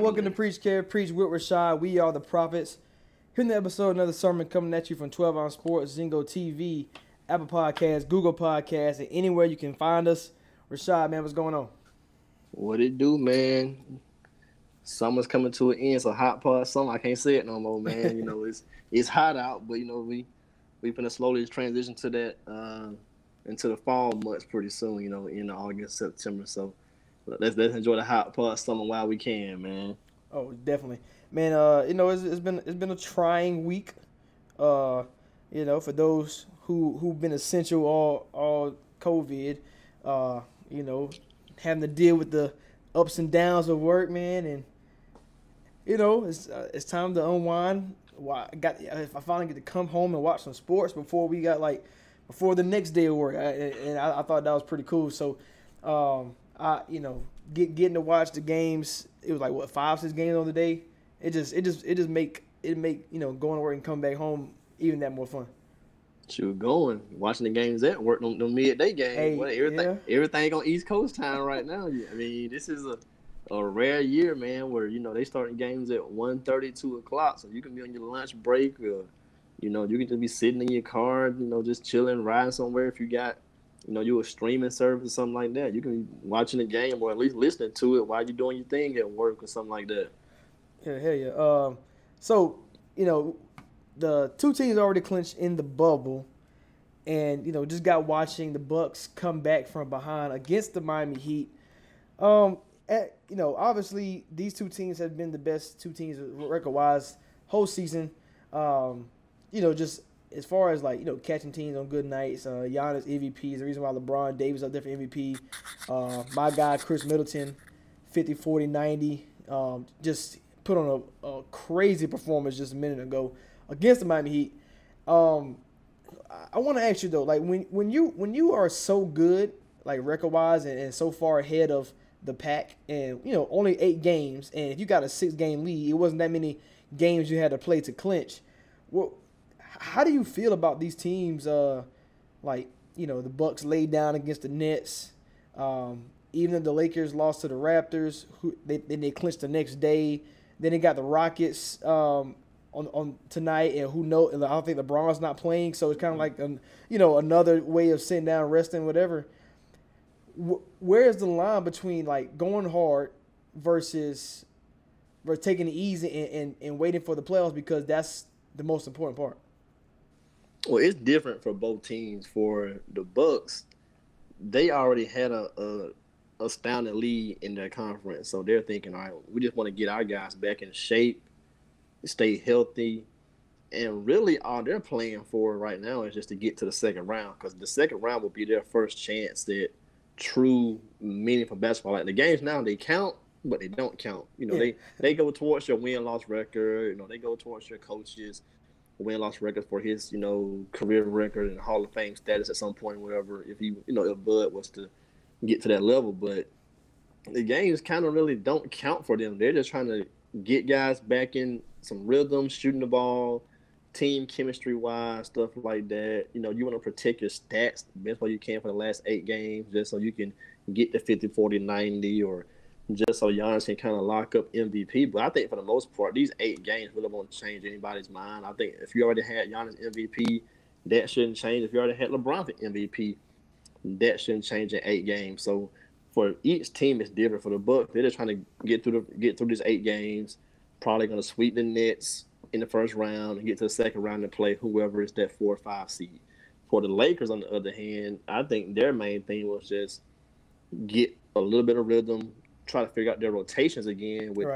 Welcome to Preach Care, Preach with Rashad. We are the prophets. Here in the episode, another sermon coming at you from 12 Ounce Sports, Zingo TV, Apple Podcasts, Google Podcasts, and anywhere you can find us. Rashad, man, what's going on? What it do, man? Summer's coming to an end, so hot part of summer. I can't say it no more, man. You know, it's hot out, but, you know, we finna slowly transition to that into the fall months pretty soon, you know, in August, September, so. Let's enjoy the hot part of summer while we can, man. Oh, definitely, man. You know, it's been a trying week. You know, for those who've been essential all COVID, you know, having to deal with the ups and downs of work, man, and you know, it's time to unwind. I finally get to come home and watch some sports before the next day of work, I thought that was pretty cool. So, you know, getting to watch the games. It was like 5-6 games on the day. It just make you know, going to work and coming back home even that more fun. You're going watching the games at work, the midday games. Hey, everything on East Coast time right now. I mean, this is a rare year, man, where you know they starting games at 1:30, 2:00, so you can be on your lunch break, or you know you can just be sitting in your car, you know, just chilling, riding somewhere if you got. You know, you a streaming service or something like that. You can be watching the game or at least listening to it while you're doing your thing at work or something like that. Yeah, hell yeah. So, you know, the 2 teams already clinched in the bubble. And, you know, just got watching the Bucks come back from behind against the Miami Heat. You know, obviously these 2 teams have been the best 2 teams record-wise whole season. You know, just as far as, like, you know, catching teams on good nights, Giannis MVP is the reason why LeBron Davis up there for MVP. My guy, Chris Middleton, 50, 40, 90, just put on a crazy performance just a minute ago against the Miami Heat. I want to ask you, though, like, when you are so good, like, record-wise and so far ahead of the pack and, you know, only 8 games, and if you got a 6-game lead, it wasn't that many games you had to play to clinch. Well, how do you feel about these teams, like, you know, the Bucks laid down against the Nets, even though the Lakers lost to the Raptors, who they clinched the next day, then they got the Rockets on tonight, and who knows, I don't think LeBron's not playing, so it's kind of like, you know, another way of sitting down, resting, whatever. Where is the line between, like, going hard versus taking it easy and waiting for the playoffs, because that's the most important part? Well, it's different for both teams. For the Bucks, they already had a astounding lead in their conference, so they're thinking, all right, we just want to get our guys back in shape, stay healthy, and really all they're playing for right now is just to get to the second round, because the second round will be their first chance at true meaningful basketball. Like, the games now, they count, but they don't count. You know, they go towards your win-loss record. You know, they go towards your coaches' win-loss record for his, you know, career record and Hall of Fame status at some point, whatever, if he, you know, if Bud was to get to that level. But the games kind of really don't count for them. They're just trying to get guys back in some rhythm, shooting the ball, team chemistry-wise, stuff like that. You know, you want to protect your stats the best way you can for the last 8 games just so you can get the 50, 40, 90 or just so Giannis can kind of lock up MVP. But I think for the most part, these 8 games really won't change anybody's mind. I think if you already had Giannis MVP, that shouldn't change. If you already had LeBron for MVP, that shouldn't change in 8 games. So for each team, it's different. For the Bucks, they're just trying to get through these 8 games, probably going to sweep the Nets in the first round and get to the second round and play whoever is that 4 or 5 seed. For the Lakers, on the other hand, I think their main thing was just get a little bit of rhythm, try to figure out their rotations again with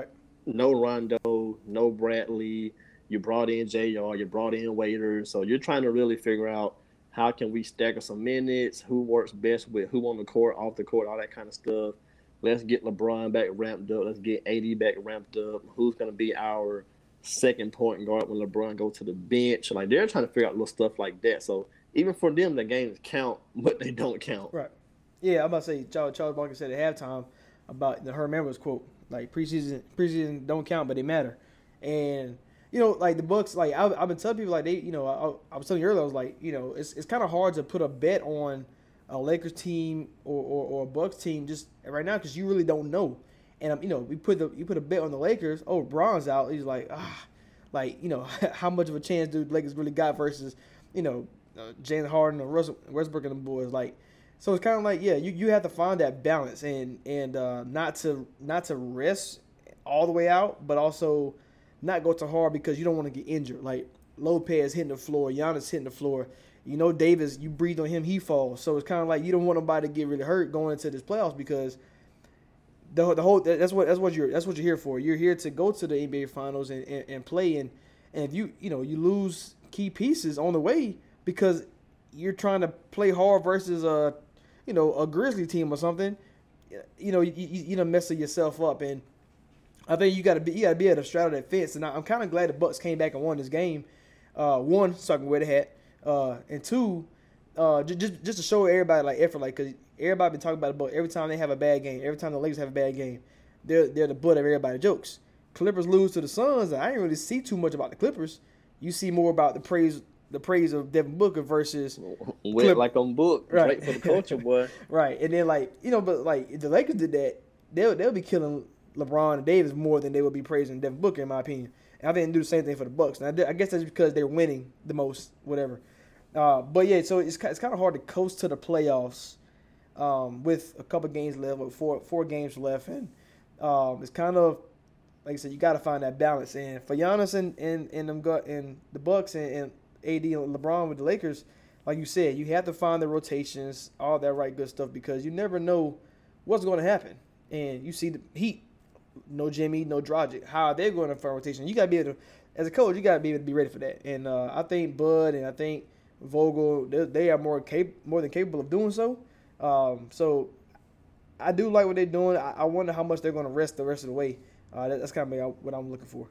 no Rondo, no Bradley. You brought in JR, you brought in Waiters. So you're trying to really figure out how can we stagger some minutes, who works best with who on the court, off the court, all that kind of stuff. Let's get LeBron back ramped up. Let's get AD back ramped up. Who's going to be our second point guard when LeBron goes to the bench? Like, they're trying to figure out little stuff like that. So even for them, the games count, but they don't count. Right. Yeah, I'm about to say, Charles Barkley said at halftime about the Herb Edwards quote, like, preseason don't count, but they matter. And you know, like, the Bucks, like, I've been telling people, like, they, you know, I was telling you earlier, I was like, you know, it's kind of hard to put a bet on a Lakers team or a Bucks team just right now because you really don't know. And, you know, you put a bet on the Lakers, oh, Bron's out. He's like, like, you know, how much of a chance do the Lakers really got versus, you know, James Harden or Russell Westbrook and the boys. Like, so it's kind of like, yeah, you have to find that balance and not to rest all the way out, but also – not go too hard because you don't want to get injured. Like, Lopez hitting the floor, Giannis hitting the floor. You know, Davis, you breathe on him, he falls. So it's kind of like you don't want nobody to get really hurt going into this playoffs because the whole that's what you're here for. You're here to go to the NBA Finals and play. And if you lose key pieces on the way because you're trying to play hard versus a Grizzly team or something, you know, you messing yourself up. And I think you gotta be able to straddle that fence, and I'm kind of glad the Bucks came back and won this game. One, so I can wear the hat, and two, just to show everybody, like, effort, like, because everybody been talking about the Bucks every time they have a bad game, every time the Lakers have a bad game, they're the butt of everybody's jokes. Clippers lose to the Suns, and I didn't really see too much about the Clippers. You see more about the praise of Devin Booker versus wet like on Book, right for the culture, boy, right. And then, like, you know, but like if the Lakers did that, they'll be killing LeBron and Davis more than they would be praising Devin Booker, in my opinion. And I didn't do the same thing for the Bucks. And I guess that's because they're winning the most, whatever. But yeah, so it's kind of hard to coast to the playoffs with a couple games left, with four games left, and it's kind of like I said, you got to find that balance. And for Giannis and the Bucks and AD and LeBron with the Lakers, like you said, you have to find the rotations, all that right good stuff, because you never know what's going to happen. And you see the Heat. No Jimmy, no Dragic. How are they going to find rotation? You got to be able to, as a coach, you got to be able to be ready for that. And I think Bud and I think Vogel, they are more than capable of doing so. So I do like what they're doing. I wonder how much they're going to rest the rest of the way. That's kind of what I'm looking for.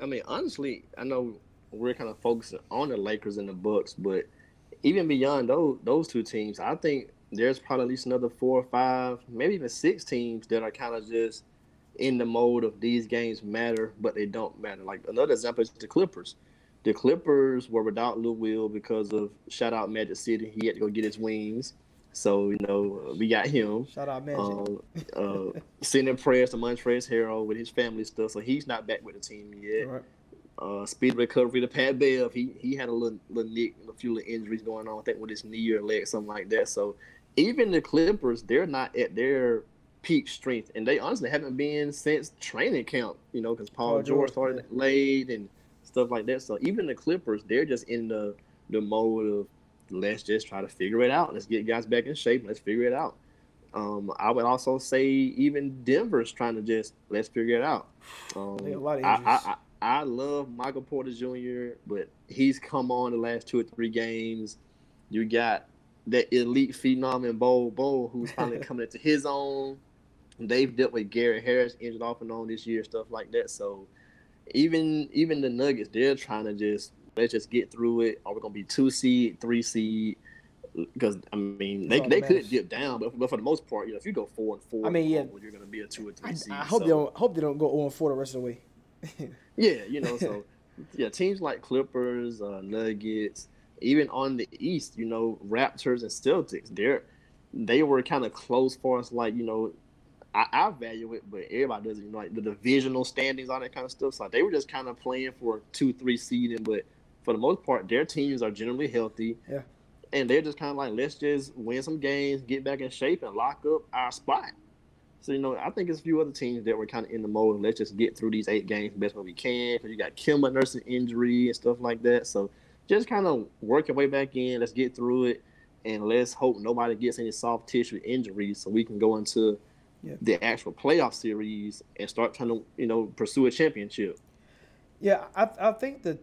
I mean, honestly, I know we're kind of focusing on the Lakers and the Bucks, but even beyond those two teams, I think there's probably at least another 4 or 5, maybe even 6 teams that are kind of just in the mode of these games matter, but they don't matter. Like, another example is the Clippers. The Clippers were without Lou Will because of shout-out Magic City. He had to go get his wings. So, you know, we got him. Shout-out Magic. Sending prayers to Montrezl Harrell with his family stuff, so he's not back with the team yet. Right. Speed recovery to Pat Bev. He had a little nick, a few little injuries going on, I think, with his knee or leg, something like that. So even the Clippers, they're not at their – peak strength, and they honestly haven't been since training camp, you know, because Paul George started late and stuff like that. So even the Clippers, they're just in the mode of let's just try to figure it out. Let's get guys back in shape. Let's figure it out. I would also say even Denver's trying to just let's figure it out. I love Michael Porter Jr., but he's come on the last 2 or 3 games. You got that elite phenom in Bol who's finally coming into his own. They've dealt with Gary Harris injured off and on this year, stuff like that. So even the Nuggets, they're trying to just let's just get through it. Are we gonna be 2 seed, 3 seed? Because I mean, they could dip down, but for the most part, you know, if you go 4-4, I mean, yeah, you're gonna be a 2 or 3 seed. I hope they don't go 0-4 the rest of the way. Yeah, you know, so Yeah, teams like Clippers, Nuggets, even on the East, you know, Raptors and Celtics, they were kind of close for us. Like, you know, I value it, but everybody doesn't, you know, like the divisional standings, all that kind of stuff. So like, they were just kind of playing for 2-3 seeding, but for the most part, their teams are generally healthy. Yeah. And they're just kind of like, let's just win some games, get back in shape, and lock up our spot. So, you know, I think it's a few other teams that were kind of in the mode, let's just get through these 8 games the best way we can, because you got Kimba nursing injury and stuff like that. So just kind of work your way back in. Let's get through it, and let's hope nobody gets any soft tissue injuries so we can go into the actual playoff series and start trying to, you know, pursue a championship. Yeah, I think that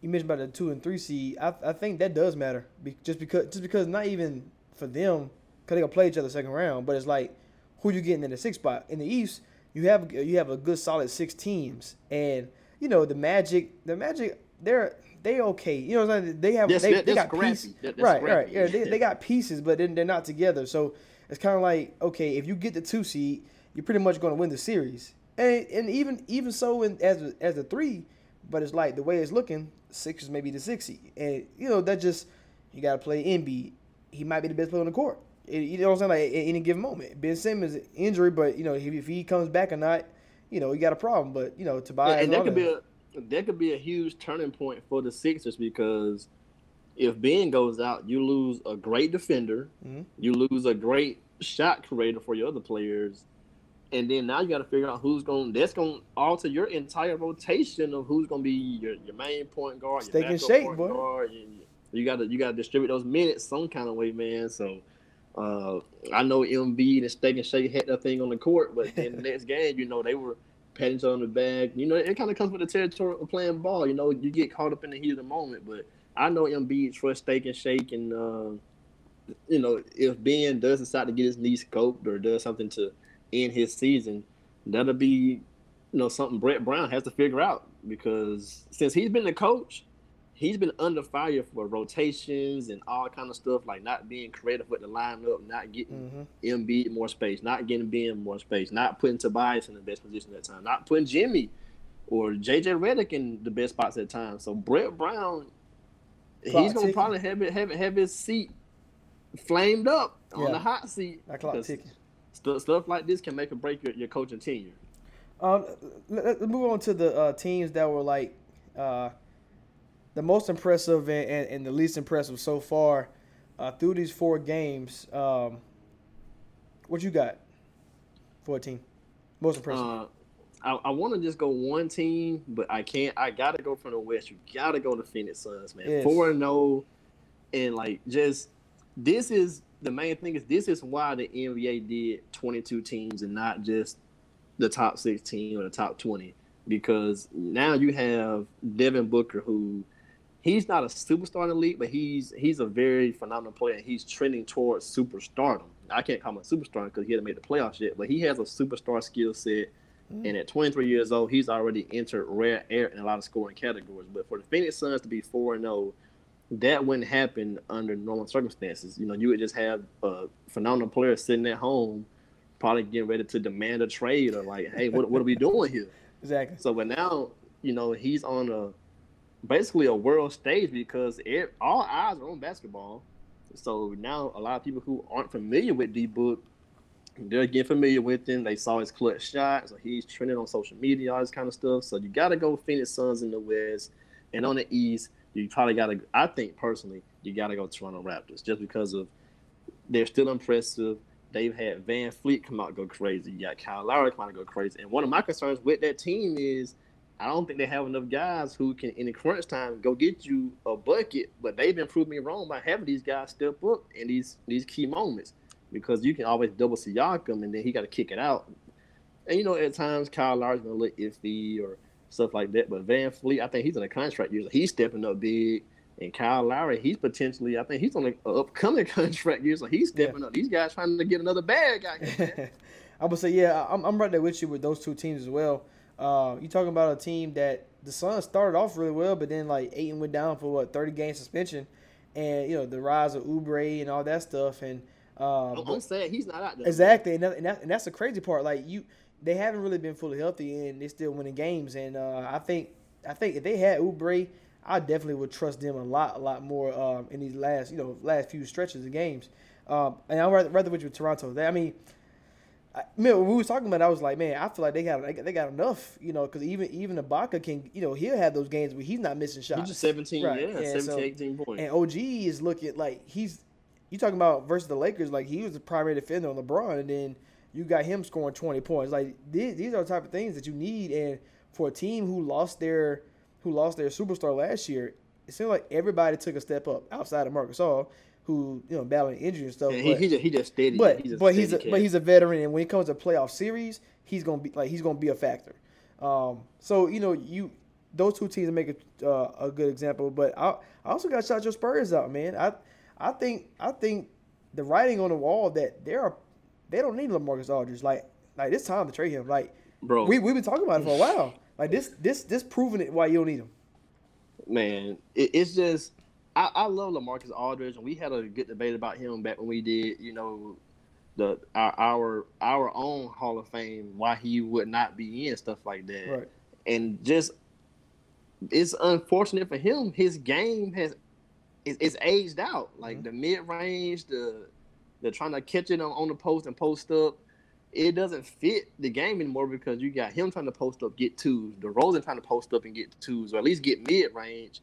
you mentioned about the 2 and 3 seed. I think that does matter, just because not even for them, because they gonna play each other second round, but it's like who you getting in the 6th spot. In the East, you have a good solid 6 teams, and you know the Magic they're okay. You know what I'm saying? They have they got pieces. Right. Yeah, they got pieces, but then they're not together. So it's kind of like, okay, if you get the 2 seed, you're pretty much going to win the series, and even so as the 3. But it's like the way it's looking, Sixers may be the 6 seed, and you know that just you got to play Embiid. He might be the best player on the court. You know what I'm saying? Like at any given moment, Ben Simmons injury, but you know if he comes back or not, you know you got a problem. But you know Tobias and that could be a huge turning point for the Sixers, because if Ben goes out, you lose a great defender, you lose a great shot creator for your other players. And then now you got to figure out that's going to alter your entire rotation of who's going to be your main point guard, your backup point guard. You got to distribute those minutes some kind of way, man. So I know Embiid and Steak and Shake had that thing on the court, but then the next game, you know, they were patting each other on the back. You know, it kind of comes with the territory of playing ball. You know, you get caught up in the heat of the moment, but I know Embiid trusts Steak and Shake, and you know, if Ben does decide to get his knee scoped or does something to in his season, that'll be, you know, something Brett Brown has to figure out, because since he's been the coach, he's been under fire for rotations and all kind of stuff, like not being creative with the lineup, not getting Embiid more space, not getting Ben more space, not putting Tobias in the best position at the time, not putting Jimmy or JJ Redick in the best spots at times. So Brett Brown, he's gonna probably have his seat flamed up on the hot seat. That clock ticking. Stuff like this can make or break your coaching tenure. Let's move on to the teams that were like the most impressive and the least impressive so far through these 4 games. What you got for a team? Most impressive. I want to just go one team, but I can't. I got to go from the West. You got to go to Phoenix Suns, man. Yes. 4-0. And like just this is – the main thing is this is why the NBA did 22 teams and not just the top 16 or the top 20, because now you have Devin Booker, who he's not a superstar in the league, but he's a very phenomenal player, and he's trending towards superstardom. I can't call him a superstar because he hasn't made the playoffs yet, but he has a superstar skill set, and at 23 years old, he's already entered rare air in a lot of scoring categories. But for the Phoenix Suns to be 4-0, that wouldn't happen under normal circumstances. You know, you would just have a phenomenal player sitting at home, probably getting ready to demand a trade or like, hey, what are we doing here? Exactly. So, but now, you know, he's on basically a world stage, because all eyes are on basketball. So now a lot of people who aren't familiar with D-Book, they're getting familiar with him. They saw his clutch shot. So he's trending on social media, all this kind of stuff. So you got to go Phoenix Suns in the West, and on the East, you probably got to, I think personally, you got to go Toronto Raptors, just because of they're still impressive. They've had VanVleet come out and go crazy. You got Kyle Lowry come out and go crazy. And one of my concerns with that team is I don't think they have enough guys who can, in the crunch time, go get you a bucket. But they've been proving me wrong by having these guys step up in these key moments, because you can always double Siakam and then he got to kick it out. And, you know, at times Kyle Lowry's going to look iffy or stuff like that, but VanVleet, I think he's in a contract year. He's stepping up big, and Kyle Lowry, he's potentially, I think he's on an upcoming contract year, so he's stepping up. These guys trying to get another bag out here. I would say, yeah, I'm right there with you with those two teams as well. You're talking about a team that the Suns started off really well, but then like Ayton went down for 30-game suspension, and you know the rise of Oubre and all that stuff. And I'm sad he's not out there. Exactly, and that's the crazy part. Like they haven't really been fully healthy, and they're still winning games. And I think I think if they had Oubre, I definitely would trust them a lot more in these last few stretches of games. And I'm rather with you, Toronto. When we were talking about it, I was like, man, I feel like they got enough, because even Ibaka can, he'll have those games where he's not missing shots. He's just 17, right? 18 points. And OG is looking like you talking about versus the Lakers, like he was the primary defender on LeBron, and then you got him scoring 20 points. Like these are the type of things that you need, and for a team who lost their superstar last year, it seemed like everybody took a step up outside of Marc Gasol, who battling injury and stuff. Yeah, but he just steady. But he's a veteran, and when it comes to playoff series, he's gonna be a factor. So those two teams make a good example. But I also got to shout your Spurs out, man. I think the writing on the wall that they don't need LaMarcus Aldridge. Like it's time to trade him. Like, bro, we've been talking about it for a while. Like this proving it why you don't need him. Man, it's just. I love LaMarcus Aldridge, and we had a good debate about him back when we did, our own Hall of Fame, why he would not be in stuff like that. Right. And just it's unfortunate for him. His game is aged out. Like the mid range, the trying to catch it on the post and post up, it doesn't fit the game anymore because you got him trying to post up, get twos, DeRozan trying to post up and get twos, or at least get mid range.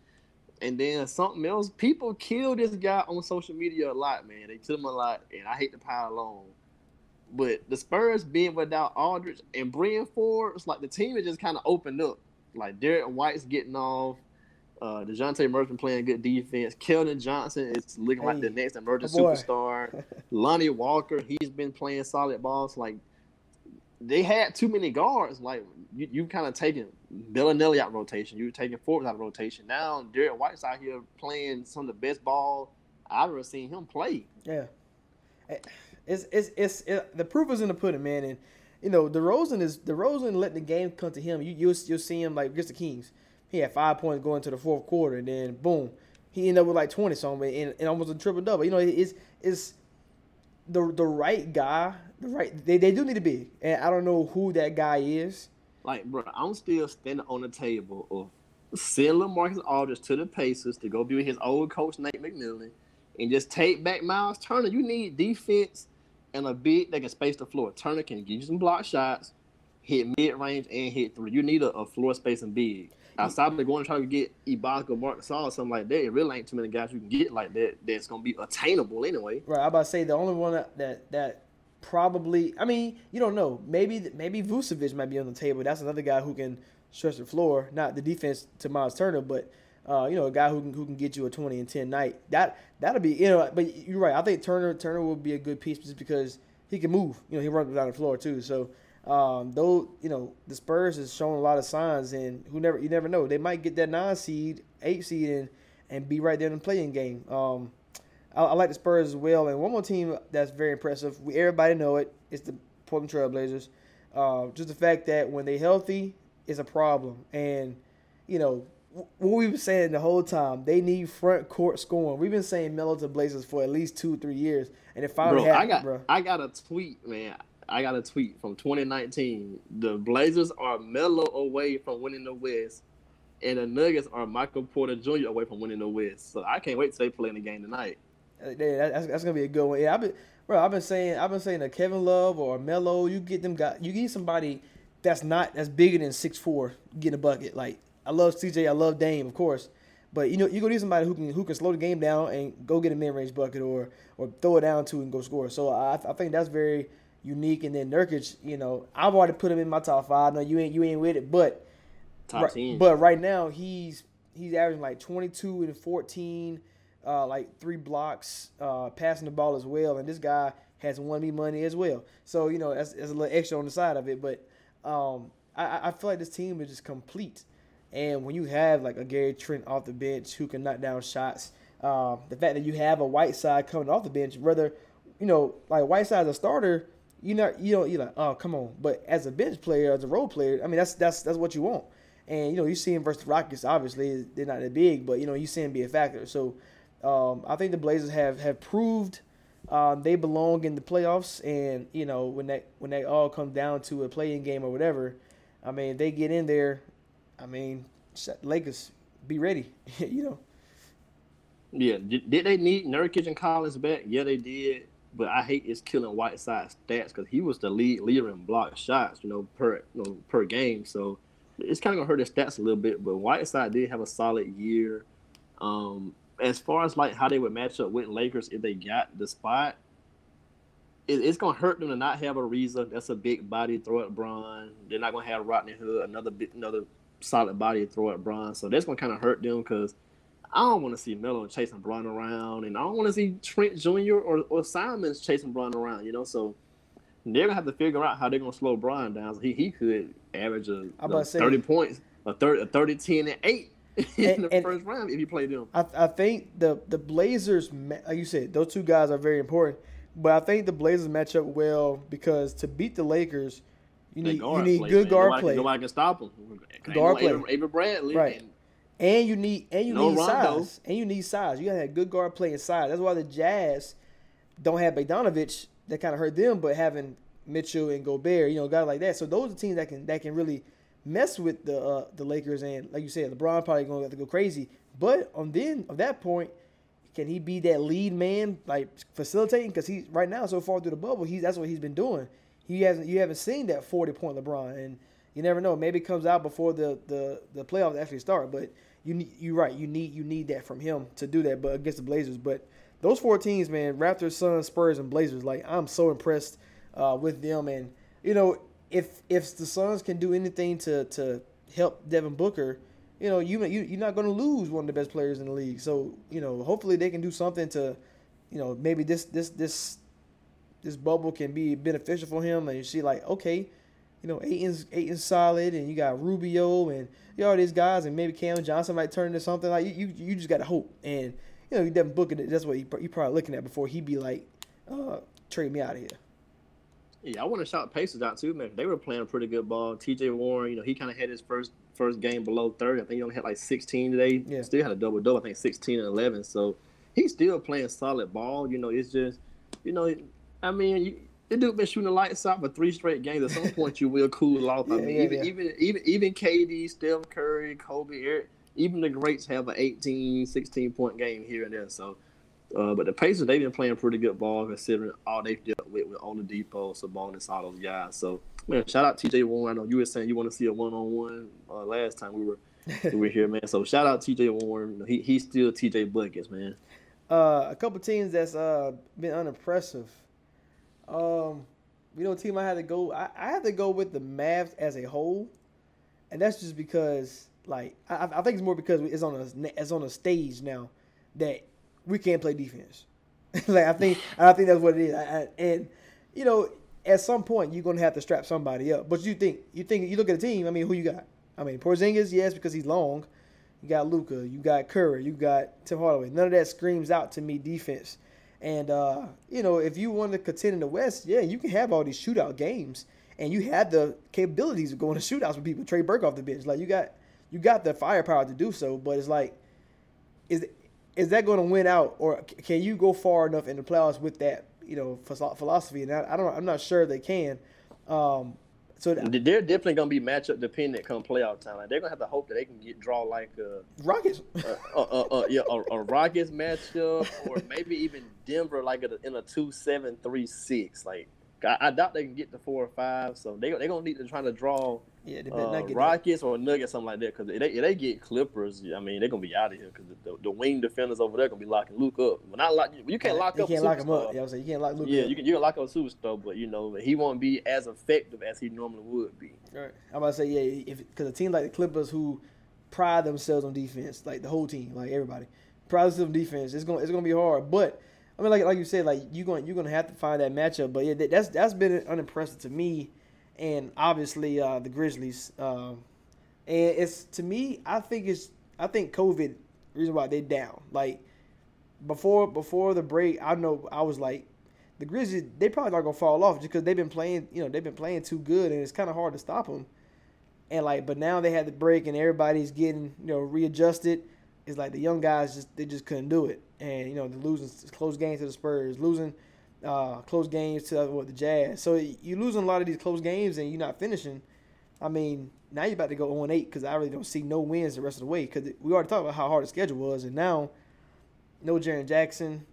And then something else, people kill this guy on social media a lot, man. They kill him a lot, and I hate to pile on. But the Spurs being without Aldridge and Brian Ford, it's like the team is just kind of opened up. Like Derek White's getting off, DeJounte Murphy playing good defense, Keldon Johnson is looking like the next emerging superstar. Lonnie Walker, he's been playing solid balls. Like they had too many guards. Like you kind of taking Bellinelli out of rotation. You were taking Forbes out of rotation. Now Derek White's out here playing some of the best ball I've ever seen him play. Yeah, it's the proof is in the pudding, man. And DeRozan letting the game come to him. You'll see him like against the Kings. He had 5 points going to the fourth quarter, and then boom, he ended up with like 20 something and almost a triple double. It's the right guy. They do need to be, and I don't know who that guy is. Like, bro, I'm still standing on the table of send LaMarcus Aldridge to the Pacers to go be with his old coach, Nate McMillan, and just take back Myles Turner. You need defense and a big that can space the floor. Turner can give you some block shots, hit mid-range, and hit three. You need a floor spacing big. Outside of going to try to get Ibaka or Marc Gasol or something like that, it really ain't too many guys you can get like that that's going to be attainable anyway. Right, I'm about to say the only one that probably, I mean, you don't know. Maybe Vucevic might be on the table. That's another guy who can stretch the floor, not the defense to Myles Turner, but a guy who can get you a 20 and 10 night. That'll be But you're right. I think Turner will be a good piece just because he can move. He runs down the floor too. So the Spurs is showing a lot of signs, and you never know. They might get that 9 seed, 8 seed, and be right there in the play-in game. I like the Spurs as well. And one more team that's very impressive, everybody know it, it's the Portland Trail Blazers. Just the fact that when they're healthy, it's a problem. And, what we've been saying the whole time, they need front court scoring. We've been saying Melo to Blazers for at least 2-3 years, and it finally happened, bro. I got a tweet, man. I got a tweet from 2019. The Blazers are Melo away from winning the West, and the Nuggets are Michael Porter Jr. away from winning the West. So I can't wait till they play in the game tonight. That's gonna be a good one. Yeah, I've been saying a Kevin Love or a Melo. You get them guys. You need somebody that's bigger than 6'4", getting a bucket. Like I love CJ, I love Dame, of course, but you gonna need somebody who can slow the game down and go get a mid range bucket or throw it down to and go score. So I think that's very unique. And then Nurkic, I've already put him in my top five. No, you ain't with it, but top 10. But right now he's averaging like 22 and 14. Like 3 blocks, passing the ball as well, and this guy has won me money as well. So that's a little extra on the side of it. But I feel like this team is just complete. And when you have like a Gary Trent off the bench who can knock down shots, the fact that you have a Whiteside coming off the bench, whether like Whiteside's a starter, you're like, oh come on. But as a bench player, as a role player, I mean that's what you want. And you see him versus the Rockets. Obviously they're not that big, but you see him be a factor. So. I think the Blazers have proved they belong in the playoffs, and when they all come down to a play-in game or whatever, I mean they get in there. I mean Lakers, be ready, you know. Yeah, did they need Nurkic and Collins back? Yeah, they did. But I hate it's killing Whiteside's stats because he was the lead leader in block shots, per game. So it's kind of gonna hurt his stats a little bit. But Whiteside did have a solid year. As far as like how they would match up with Lakers if they got the spot, it's gonna hurt them to not have Ariza. That's a big body throw at Bron. They're not gonna have Rodney Hood, another solid body throw at Bron. So that's gonna kind of hurt them because I don't want to see Melo chasing Bron around, and I don't want to see Trent Jr. or Simons chasing Bron around, So they're going to have to figure out how they're going to slow Bron down. So he could average 30 points, a 30, 10, and 8 in the first round if you play them. I think the Blazers, like you said, those two guys are very important, but I think the Blazers match up well because to beat the Lakers, you need good guard play. Nobody can stop them. Guard play. Avery Bradley. Right. And you need size. And you need size. You gotta have good guard play inside. That's why the Jazz don't have Bogdanovich. That kind of hurt them, but having Mitchell and Gobert, guys like that. So those are teams that can really mess with the Lakers. And like you said, LeBron probably gonna have to go crazy. But on that point, can he be that lead man, like facilitating? Because he's right now so far through the bubble, that's what he's been doing. You haven't seen that 40-point LeBron. And you never know. Maybe it comes out before the playoffs actually start. But you're right. You need that from him to do that. But against the Blazers. But those four teams, man, Raptors, Suns, Spurs, and Blazers. Like I'm so impressed with them. And if the Suns can do anything to help Devin Booker, you're not going to lose one of the best players in the league. So hopefully they can do something to, maybe this bubble can be beneficial for him. And you see like okay. Aiton's solid, and you got Rubio and all these guys, and maybe Cam Johnson might turn into something. Like you just got to hope, and Devin Booker, that's what you're probably looking at before he be like, trade me out of here. Yeah, I want to shout Pacers out too, man. They were playing pretty good ball. T.J. Warren, he kind of had his first game below 30. I think he only had like 16 today. Yeah. Still had a double double. I think 16 and 11. So he's still playing solid ball. It's just, I mean. The dude been shooting the lights out for 3 straight games. At some point, you will cool off. I mean, even KD, Steph Curry, Kobe, Eric, even the greats have an 18, 16-point game here and there. So, but the Pacers, they've been playing pretty good ball considering all they've dealt with Oladipo, Sabonis, all those guys. So, man, shout out T.J. Warren. I know you were saying you want to see a one-on-one last time we were here, man. So, shout out T.J. Warren. He's still T.J. Buckets, man. A couple teams that's been unimpressive. Team I had to go with the Mavs as a whole, and that's just because, like, I think it's more because it's on a stage now that we can't play defense. Like I think that's what it is. At some point you're gonna have to strap somebody up. But you think you look at the team. I mean, who you got? I mean, Porzingis, yes, because he's long. You got Luka. You got Curry. You got Tim Hardaway. None of that screams out to me defense. And, if you want to contend in the West, yeah, you can have all these shootout games. And you have the capabilities of going to shootouts with people. Trey Burke off the bench. Like, you got the firepower to do so. But it's like, is that going to win out? Or can you go far enough in the playoffs with that, philosophy? And I'm not sure they can. So they're definitely going to be matchup dependent come playoff time. Like, they're going to have to hope that they can draw like Rockets, a Rockets matchup, or maybe even Denver like in a 2-7-3-6. Like I doubt they can get to 4 or 5. So they're going to need to try to draw Rockets or Nuggets, something like that. Because if they get Clippers, I mean they're going to be out of here because the wing defenders over there going to be locking Luke up. Well, not lock, you can't lock up. You can't lock him up. Yeah, I was saying you can't lock Luke up. Yeah, you can lock up Superstar, but he won't be as effective as he normally would be. Right. I'm about to say because a team like the Clippers who pride themselves on defense, like the whole team, like everybody prides themselves on defense, it's going to be hard. But I mean, like you said, like you're going to have to find that matchup. But yeah, that's been unimpressive to me. And obviously the Grizzlies, and it's to me. I think COVID reason why they're down. Like before the break, I know I was like, the Grizzlies they probably not gonna fall off just because they've been playing too good and it's kind of hard to stop them. And like, but now they had the break and everybody's getting readjusted. It's like the young guys just couldn't do it, and they're losing close games to the Spurs, losing. Close games to the Jazz. So you're losing a lot of these close games and you're not finishing. I mean, now you're about to go 0-8 because I really don't see no wins the rest of the way because we already talked about how hard the schedule was, and now no Jaren Jackson,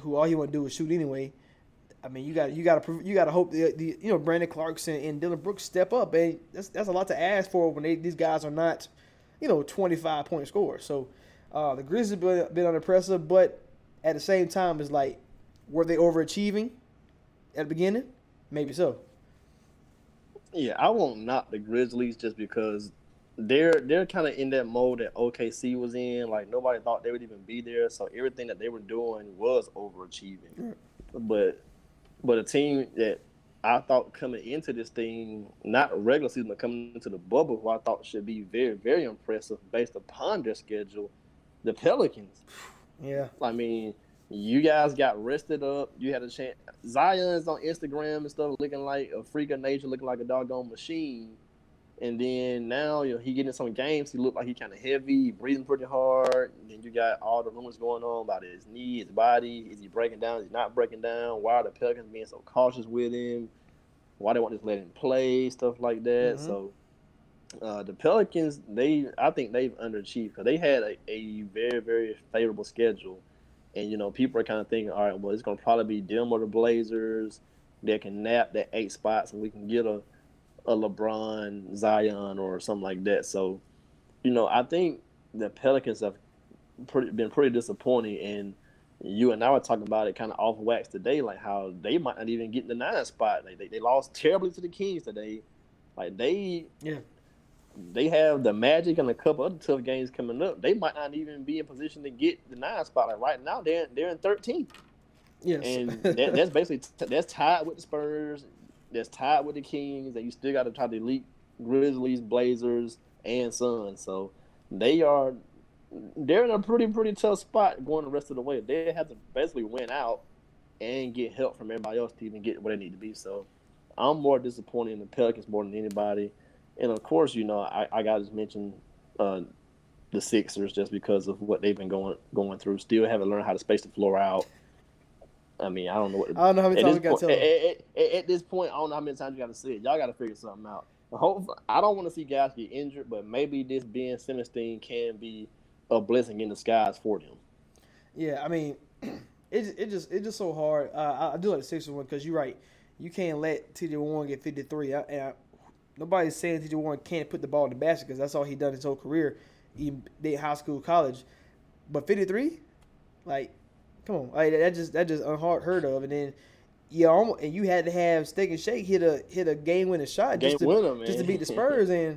who all he want to do is shoot anyway. I mean, you got to hope the Brandon Clarkson and Dylan Brooks step up, and that's a lot to ask for when these guys are not 25-point scorers. So the Grizzlies have been under pressure, but at the same time, it's like, were they overachieving at the beginning? Maybe so. Yeah, I won't knock the Grizzlies just because they're kind of in that mode that OKC was in. Like, nobody thought they would even be there, so everything that they were doing was overachieving. Yeah. But a team that I thought coming into this thing, not regular season, but coming into the bubble, who I thought should be very, very impressive based upon their schedule, the Pelicans. Yeah. I mean, you guys got rested up. You had a chance. Zion's on Instagram and stuff looking like a freak of nature, looking like a doggone machine. And then now he getting some games. He looked like he kind of heavy, breathing pretty hard. And then you got all the rumors going on about his knee, his body. Is he breaking down? Is he not breaking down? Why are the Pelicans being so cautious with him? Why they want to just let him play, stuff like that. Mm-hmm. So the Pelicans, I think they've underachieved because they had a very, very favorable schedule. And, people are kind of thinking, all right, well, it's going to probably be them or the Blazers that can nap that 8 spots and we can get a LeBron, Zion, or something like that. So, I think the Pelicans have been pretty disappointing. And you and I were talking about it kind of off wax today, like how they might not even get in the 9 spot. Like they lost terribly to the Kings today. Like they have the Magic and a couple other tough games coming up. They might not even be in position to get the 9 spot. Like right now, they're in 13th. Yes, and that's basically that's tied with the Spurs. That's tied with the Kings, that you still got to try to elite Grizzlies, Blazers, and Suns. So they're in a pretty tough spot going the rest of the way. They have to basically win out and get help from everybody else to even get where they need to be. So I'm more disappointed in the Pelicans more than anybody. And of course, I got to mention the Sixers just because of what they've been going through. Still haven't learned how to space the floor out. I mean, I don't know how many times you got to tell them. At this point, I don't know how many times you got to say it. Y'all got to figure something out. I don't want to see guys get injured, but maybe this Ben Simmons thing can be a blessing in disguise for them. Yeah, I mean, it's just so hard. I do like the Sixers one because you're right. You can't let T.J. Warren get 53. Nobody's saying T.J. Warren can't put the ball in the basket because that's all he done his whole career, in high school, college. But 53, like. Come on, like, that's just unheard of, and then you had to have Steak and Shake hit a game winning shot just to beat the Spurs, and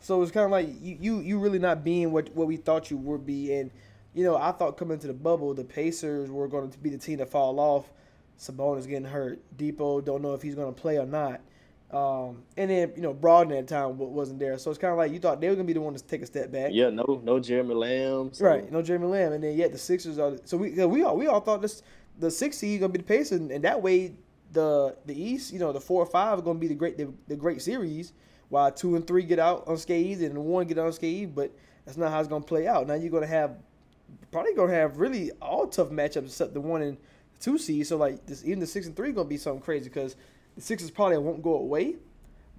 so it's kind of like you really not being what we thought you would be, and I thought coming into the bubble the Pacers were going to be the team to fall off. Sabonis getting hurt, Depot don't know if he's going to play or not, and then Brogdon at the time wasn't there, so it's kind of like you thought they were gonna be the one to take a step back. Yeah, no Jeremy Lamb. So. Right, no Jeremy Lamb, and then the Sixers are. So we all thought the 6th seed gonna be the Pacers, and that way the East, the 4 or 5 are gonna be the great series, while 2 and 3 get out unscathed and 1 get out unscathed, but that's not how it's gonna play out. Now you're gonna have really all tough matchups except the 1 and 2 seed. So like even the 6 and 3 gonna be something crazy because. The Sixers probably won't go away,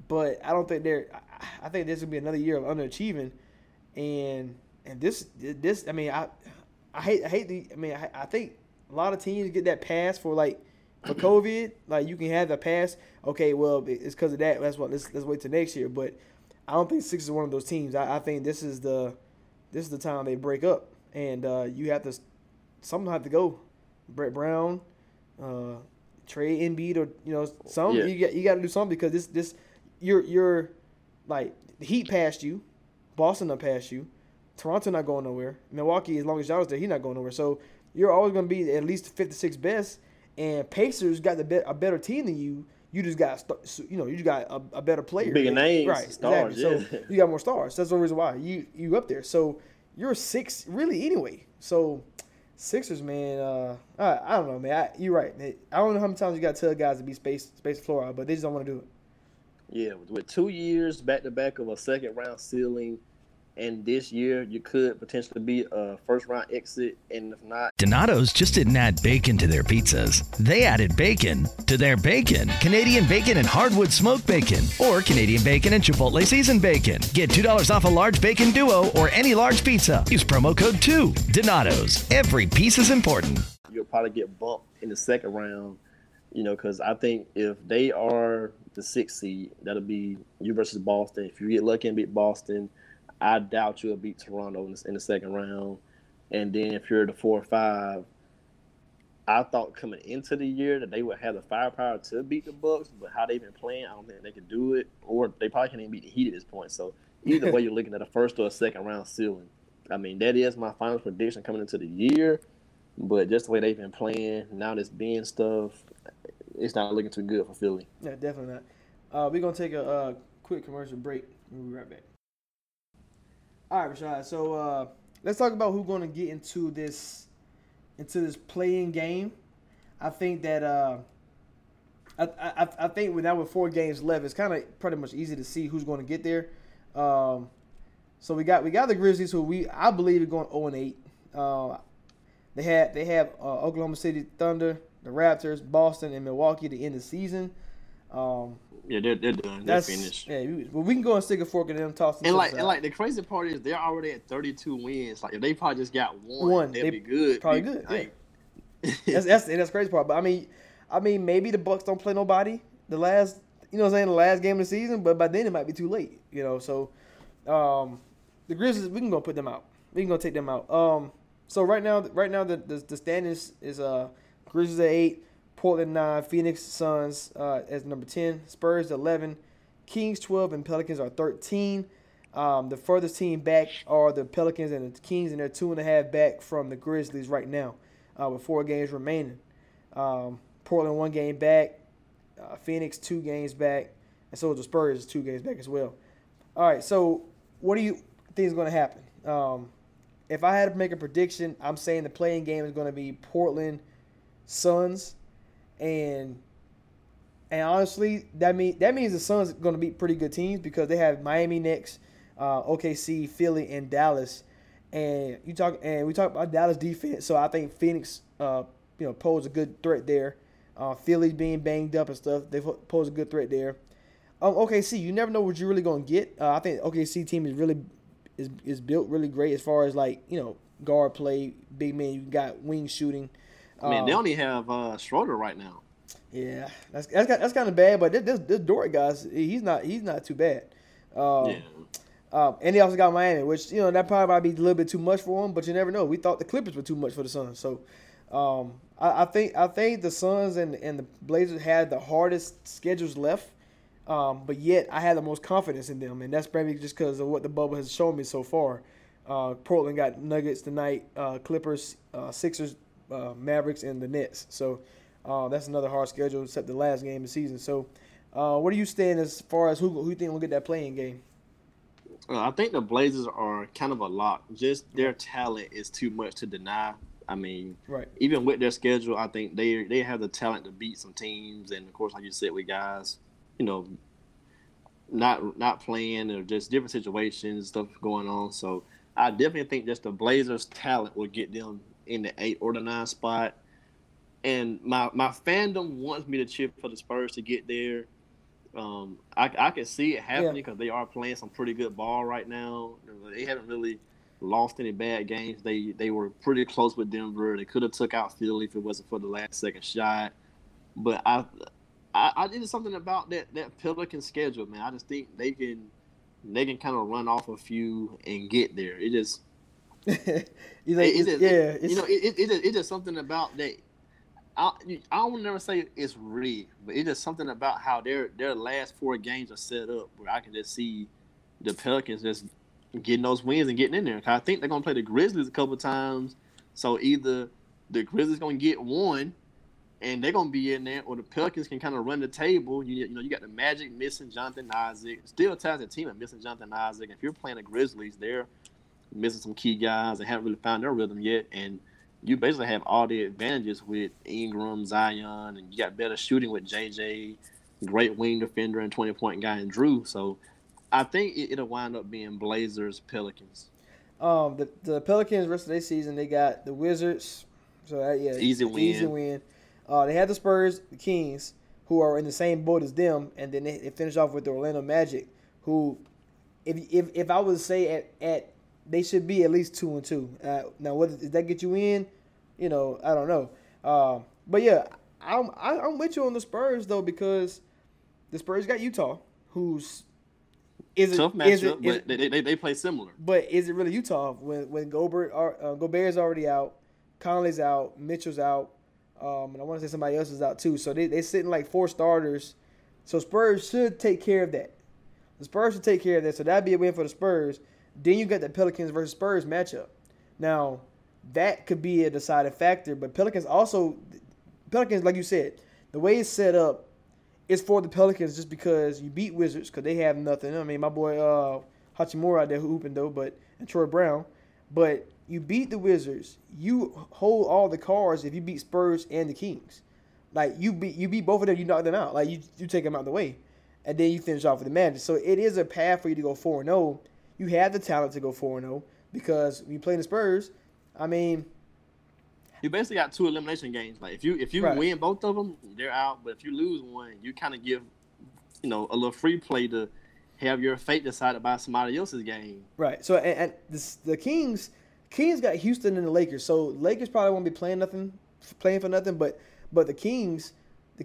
but I don't think I think there's gonna be another year of underachieving, and this I mean I think a lot of teams get that pass for COVID, like you can have the pass. Okay, well it's because of that. That's what let's wait till next year. But I don't think Sixers are one of those teams. I think this is the time they break up, and you have to go. Brett Brown. Trade Embiid or some you got to do something because this you're like the Heat passed you, Boston not passed you, Toronto not going nowhere, Milwaukee as long as y'all was there he's not going nowhere, so you're always going to be at least 56th best, and Pacers got a better team than you. You just got a better player, bigger names, right? Stars, exactly. Yeah. So you got more stars. That's the reason why you up there. So you're 6 really anyway. So. Sixers, man, I don't know, man. You're right. Man. I don't know how many times you got to tell guys to be space floor out, but they just don't want to do it. Yeah, with 2 years back-to-back of a second-round ceiling, And this year, you could potentially be a first-round exit, and if not... Donato's just didn't add bacon to their pizzas. They added bacon to their bacon. Canadian bacon and hardwood smoked bacon. Or Canadian bacon and Chipotle seasoned bacon. Get $2 off a large bacon duo or any large pizza. Use promo code 2. Donato's. Every piece is important. You'll probably get bumped in the second round, you know, because I think if they are the sixth seed, that'll be you versus Boston. If you get lucky and beat Boston... I doubt you'll beat Toronto in the second round. And then if you're the 4 or 5, I thought coming into the year that they would have the firepower to beat the Bucks, but how they've been playing, I don't think they can do it. Or they probably can't even beat the Heat at this point. So either way, you're looking at a first or a second round ceiling. I mean, that is my final prediction coming into the year. But just the way they've been playing, now this Ben stuff, it's not looking too good for Philly. Yeah, definitely not. We're going to take a quick commercial break. We'll be right back. All right, Rashad. So let's talk about who's going to get into this play-in game. I think that I think now with 4 games left, it's kind of pretty much easy to see who's going to get there. So we got the Grizzlies, who I believe are going 0-8. They have Oklahoma City Thunder, the Raptors, Boston, and Milwaukee to end the season. Yeah, they're done. They're finished. Yeah, but we can go and stick a fork in them, toss them. And the crazy part is they're already at 32 wins. Like, if they probably just got one, they'd be good. Probably good. Like, yeah. that's the crazy part. But I mean, maybe the Bucks don't play nobody the last game of the season. But by then it might be too late. You know, so the Grizzlies, we can go put them out. We can go take them out. So right now the standings is Grizzlies at 8. Portland 9, Phoenix Suns as number 10, Spurs 11, Kings 12, and Pelicans are 13. The furthest team back are the Pelicans and the Kings, and they're 2.5 back from the Grizzlies right now with 4 games remaining. Portland 1 game back, Phoenix 2 games back, and so the Spurs is 2 games back as well. All right, so what do you think is going to happen? If I had to make a prediction, I'm saying the play-in game is going to be Portland Suns. And honestly, that means the Suns are going to beat pretty good teams because they have Miami next, OKC, Philly, and Dallas. And we talk about Dallas defense, so I think Phoenix, pose a good threat there. Philly being banged up and stuff, they pose a good threat there. OKC, you never know what you're really going to get. I think the OKC team is built really great as far as guard play, big man. You got wing shooting. Man, they only have Schroeder right now. Yeah, that's kind of bad. But this Dort guys, he's not too bad. And they also got Miami, which that probably might be a little bit too much for him. But you never know. We thought the Clippers were too much for the Suns, so I think the Suns and the Blazers had the hardest schedules left. But yet I had the most confidence in them, and that's probably just because of what the bubble has shown me so far. Portland got Nuggets tonight, Clippers, Sixers. Mavericks and the Nets. So that's another hard schedule except the last game of the season. So where do you stand as far as who you think will get that playing game? I think the Blazers are kind of a lock. Just their talent is too much to deny. I mean, right. Even with their schedule, I think they have the talent to beat some teams. And, of course, like you said, with guys, not playing or just different situations, stuff going on. So I definitely think just the Blazers' talent will get them in the 8 or the 9 spot. And my fandom wants me to cheer for the Spurs to get there. I can see it happening because they are playing some pretty good ball right now. They haven't really lost any bad games. They were pretty close with Denver. They could have took out Philly if it wasn't for the last second shot. But I did something about that Pelican schedule, man. I just think they can kind of run off a few and get there. It just it's just something about that. I would never say it's rigged, but it's just something about how their last 4 games are set up where I can just see the Pelicans just getting those wins and getting in there. I think they're gonna play the Grizzlies a couple of times, so either the Grizzlies gonna get one and they're gonna be in there, or the Pelicans can kind of run the table. You got the Magic missing Jonathan Isaac, still talented team and missing Jonathan Isaac. If you're playing the Grizzlies, they're missing some key guys and haven't really found their rhythm yet, and you basically have all the advantages with Ingram, Zion, and you got better shooting with JJ, great wing defender and 20-point guy in Drew. So I think it'll wind up being Blazers, Pelicans. The Pelicans, rest of their season, they got the Wizards. So, yeah, easy win. They had the Spurs, the Kings, who are in the same boat as them, and then they finished off with the Orlando Magic, who, if I would say at they should be at least 2-2. Now, what does that get you in? You know, I don't know. But yeah, I'm with you on the Spurs though, because the Spurs got Utah, who's tough matchup, but they play similar. But is it really Utah when Gobert's already out, Conley's out, Mitchell's out? And I want to say somebody else is out too. So they're sitting like four starters. So Spurs should take care of that. The Spurs should take care of that. So that'd be a win for the Spurs. Then you got the Pelicans versus Spurs matchup. Now, that could be a decided factor. But Pelicans, like you said, the way it's set up is for the Pelicans just because you beat Wizards because they have nothing. I mean, my boy Hachimura out there hooping though, and Troy Brown. But you beat the Wizards. You hold all the cards if you beat Spurs and the Kings. Like, you beat both of them, you knock them out. Like, you take them out of the way. And then you finish off with the Magic. So it is a path for you to go 4-0. You have the talent to go 4-0 because when you play the Spurs, I mean, you basically got two elimination games. Like, if you right. win both of them, they're out. But if you lose one, you kind of give, a little free play to have your fate decided by somebody else's game. Right. So and the Kings got Houston and the Lakers. So Lakers probably won't be playing for nothing. But the Kings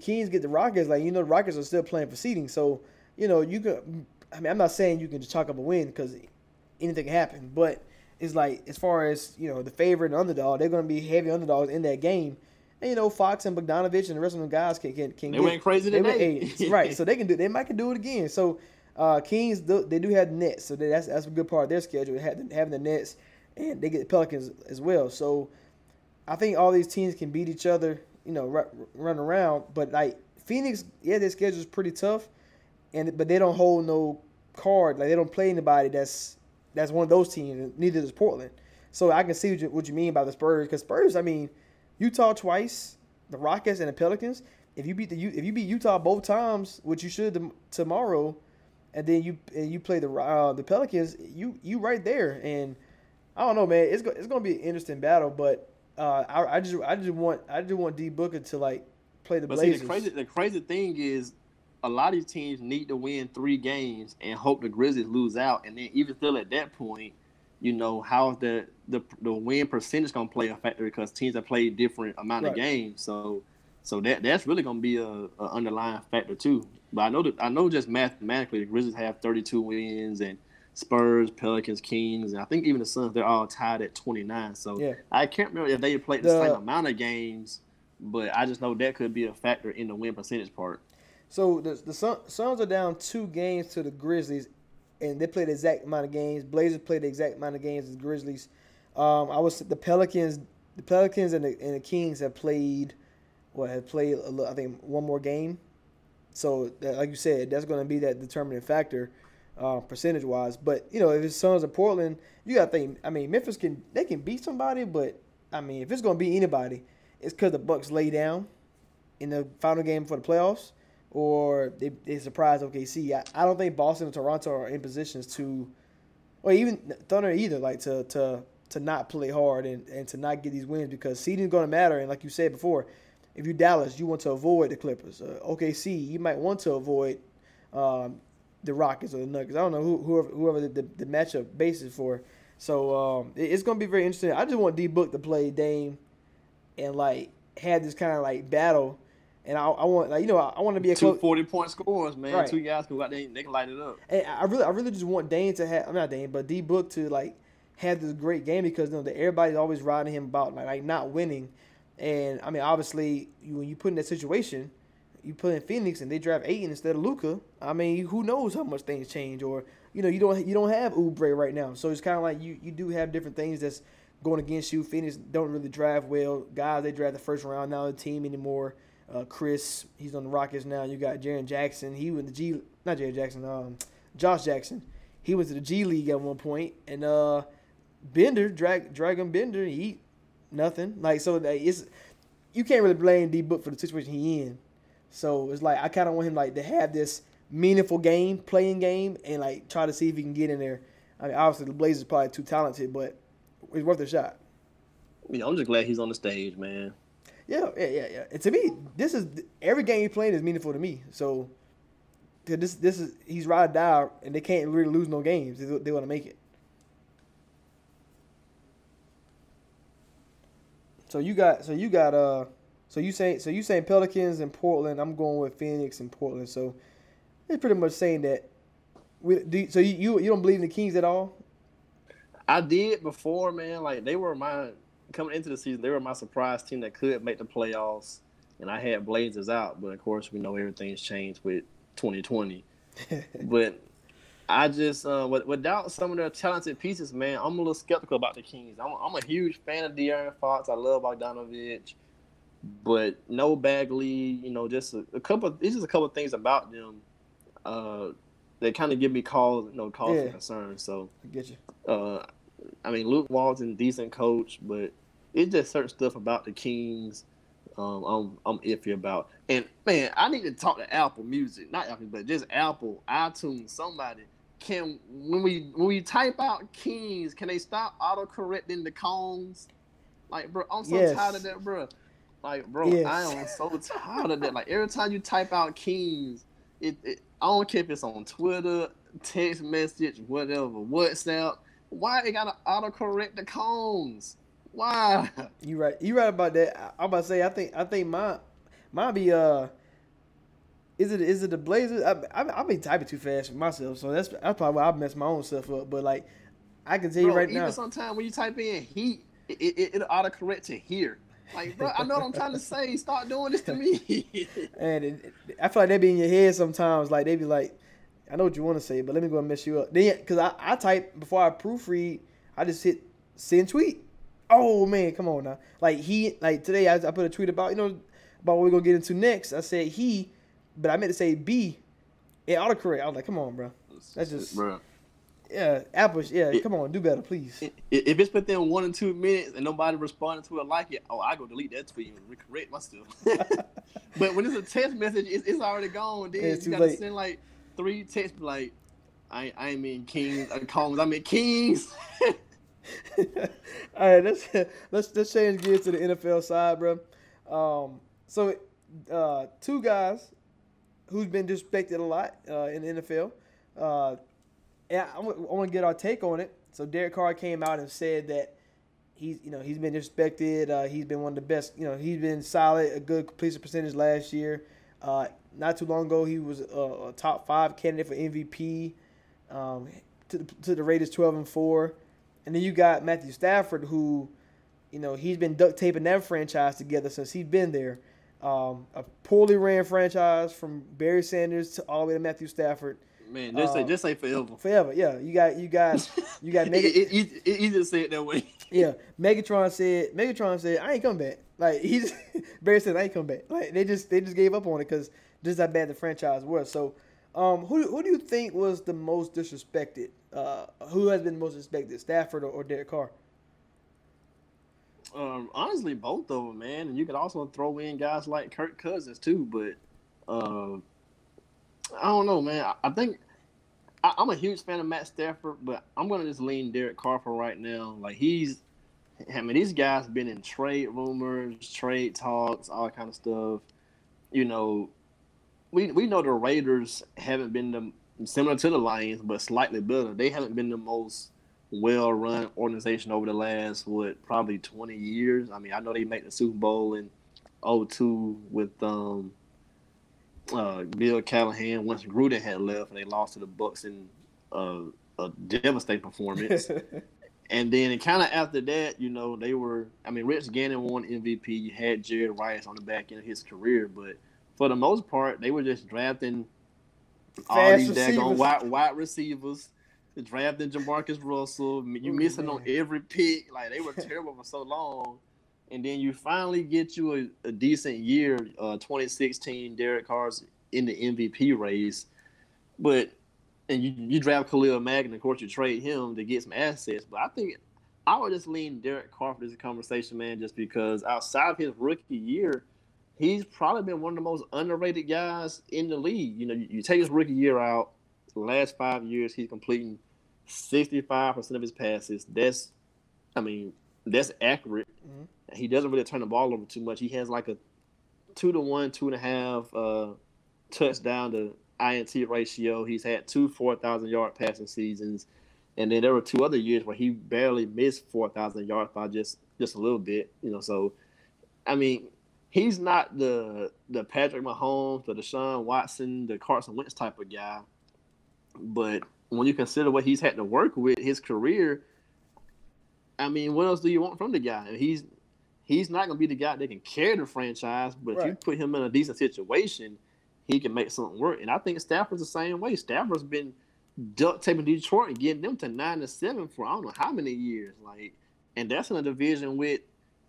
get the Rockets. Like, the Rockets are still playing for seeding. So you can. I mean, I'm not saying you can just chalk up a win because anything can happen. But it's like, as far as, the favorite and underdog, they're going to be heavy underdogs in that game. And, Fox and Bogdanovich and the rest of them guys can they went crazy today. Right. So they might do it again. So Kings, they do have the Nets. So that's a good part of their schedule, having the Nets. And they get the Pelicans as well. So I think all these teams can beat each other, run around. But, like, Phoenix, yeah, their schedule is pretty tough. But they don't hold no card. Like, they don't play anybody that's one of those teams. Neither does Portland. So I can see what you mean by the Spurs. Because Spurs, I mean, Utah twice, the Rockets and the Pelicans. If you beat Utah both times, which you should tomorrow, and then you play the Pelicans, you right there. And I don't know, man. It's going to be an interesting battle. But I just want D Booker to like play the Blazers. See, the crazy thing is, a lot of these teams need to win 3 games and hope the Grizzlies lose out. And then even still at that point, how is the win percentage going to play a factor because teams have played different amount right. of games. So that's really going to be a underlying factor too. But I know just mathematically the Grizzlies have 32 wins and Spurs, Pelicans, Kings, and I think even the Suns, they're all tied at 29. So yeah. I can't remember if they played the same amount of games, but I just know that could be a factor in the win percentage part. So the Suns are down 2 games to the Grizzlies, and they play the exact amount of games. Blazers play the exact amount of games as the Grizzlies. The Pelicans and the Kings have played, I think one more game. So like you said, that's going to be that determining factor, percentage wise. But if it's Suns and Portland, you got to think. I mean, Memphis can beat somebody, but I mean, if it's going to be anybody, it's because the Bucks lay down in the final game for the playoffs. Or they surprised OKC. I don't think Boston or Toronto are in positions to, or even Thunder either, like to not play hard and to not get these wins because seeding is going to matter. And like you said before, if you're Dallas, you want to avoid the Clippers. OKC, you might want to avoid the Rockets or the Nuggets. I don't know whoever the matchup basis for. So it's going to be very interesting. I just want D-Book to play Dame and like have this kind of like battle. And I want, like, I want to be a close. 2 40-point scores, man. Right. 2 guys can go out there and they can light it up. And I really just want Dame to have, not Dame, but D Book to like have this great game because everybody's always riding him about like not winning. And I mean, obviously, when you put in that situation, you put in Phoenix and they draft Ayton instead of Luka. I mean, who knows how much things change? Or you don't have Oubre right now, so it's kind of like you do have different things that's going against you. Phoenix don't really draft well. Guys, they draft the first round, not on the team anymore. Chris, he's on the Rockets now. You got Jaren Jackson. He went to Josh Jackson. He went to the G League at one point. And Bender, Dragon Bender, he nothing. Like, so it's, you can't really blame D-Book for the situation he in. So it's like I kind of want him like to have this meaningful game, playing game, and like try to see if he can get in there. I mean, obviously the Blazers are probably too talented, but it's worth a shot. Yeah, I'm just glad he's on the stage, man. Yeah. And to me, this is every game he's playing is meaningful to me. So this is he's ride or die, and they can't really lose no games. They want to make it. So you saying Pelicans and Portland. I'm going with Phoenix and Portland. So they're pretty much saying that. So you don't believe in the Kings at all? I did before, man. Like they were coming into the season, they were my surprise team that could make the playoffs, and I had Blazers out. But, of course, we know everything's changed with 2020. But I just without some of their talented pieces, man, I'm a little skeptical about the Kings. I'm a huge fan of De'Aaron Fox. I love Bogdanovich. But no Bagley, you know, just a couple of things about them that kind of give me cause for concern. So I get you. I mean, Luke Walton, decent coach, but it's just certain stuff about the Kings I'm iffy about. And, man, I need to talk to Apple Music. Not Apple, but just Apple, iTunes, somebody. When we type out Kings, can they stop auto-correcting the cones? Like, bro, I'm so tired of that, bro. Like, bro, yes. I am so tired of that. Like, every time you type out Kings, I don't care if it's on Twitter, text message, whatever, WhatsApp. Why they gotta autocorrect the cones? Why? You right about that. I'm about to say I think mine be is it the Blazers? I've been typing too fast for myself, so that's probably why I messed my own stuff up. But like I can tell you right now, even sometimes when you type in Heat, it'll autocorrect to here. Like, bro, I know what I'm trying to say. Stop doing this to me. And I feel like they be in your head sometimes. Like they be like, I know what you want to say, but let me go and mess you up. Then, because I type, before I proofread, I just hit send tweet. Oh, man, come on now. Like, today I put a tweet about, you know, about what we're going to get into next. I said he, but I meant to say B. It autocorrect. I was like, come on, bro. That's just, bro. Yeah, Apple, come on, do better, please. If it's within 1 and 2 minutes and nobody responded to it like it, I go delete that tweet and recorrect myself. But when it's a text message, it's already gone. Then you got to send, like, 3 texts like, I ain't mean Kings, Kongs, I mean Kings. All right, let's change gears to the NFL side, bro. So, two guys who's been disrespected a lot in the NFL. And I want to get our take on it. So Derek Carr came out and said that he's been disrespected. He's been one of the best. You know, he's been solid, a good completion percentage last year. Not too long ago, he was a top 5 candidate for MVP. To the Raiders, 12-4, and then you got Matthew Stafford, who, you know, he's been duct taping that franchise together since he's been there. A poorly ran franchise from Barry Sanders to all the way to Matthew Stafford. Man, just say forever. Forever, yeah. You got. He just said it that way. Yeah, Megatron said, I ain't come back. Like Barry said, I ain't come back. Like they just gave up on it because just how bad the franchise was. So, who do you think was the most disrespected? Who has been the most disrespected, Stafford or Derek Carr? Honestly, both of them, man. And you could also throw in guys like Kirk Cousins too. But I don't know, man. I think I'm a huge fan of Matt Stafford, but I'm gonna just lean Derek Carr for right now. Like these guys been in trade rumors, trade talks, all kind of stuff. You know, we know the Raiders haven't been similar to the Lions, but slightly better. They haven't been the most well-run organization over the last, probably 20 years. I mean, I know they made the Super Bowl in 2002 with Bill Callahan. Once Gruden had left, and they lost to the Bucks in a devastating performance. And then kind of after that, you know, Rich Gannon won MVP. You had Jerry Rice on the back end of his career. But for the most part, they were just drafting all these daggone wide receivers. They're drafting Jamarcus Russell. You're missing on every pick. Like, they were terrible for so long. And then you finally get you a decent year, 2016, Derek Carr's in the MVP race. But – and you draft Khalil Mack, and of course you trade him to get some assets. But I think I would just lean Derek Carr for this conversation, man, just because outside of his rookie year, he's probably been one of the most underrated guys in the league. You know, you take his rookie year out, the last 5 years, he's completing 65% of his passes. That's accurate. Mm-hmm. He doesn't really turn the ball over too much. He has like a 2-to-1, 2.5 touchdown to INT ratio. He's had 2 4,000-yard passing seasons. And then there were 2 other years where he barely missed 4,000 yards by just a little bit, you know. So, he's not the Patrick Mahomes, the Deshaun Watson, the Carson Wentz type of guy. But when you consider what he's had to work with, his career, what else do you want from the guy? And he's not going to be the guy that can carry the franchise, but right. If you put him in a decent situation, he can make something work. And I think Stafford's the same way. Stafford's been duct taping Detroit and getting them to 9-7 for I don't know how many years. And that's in a division with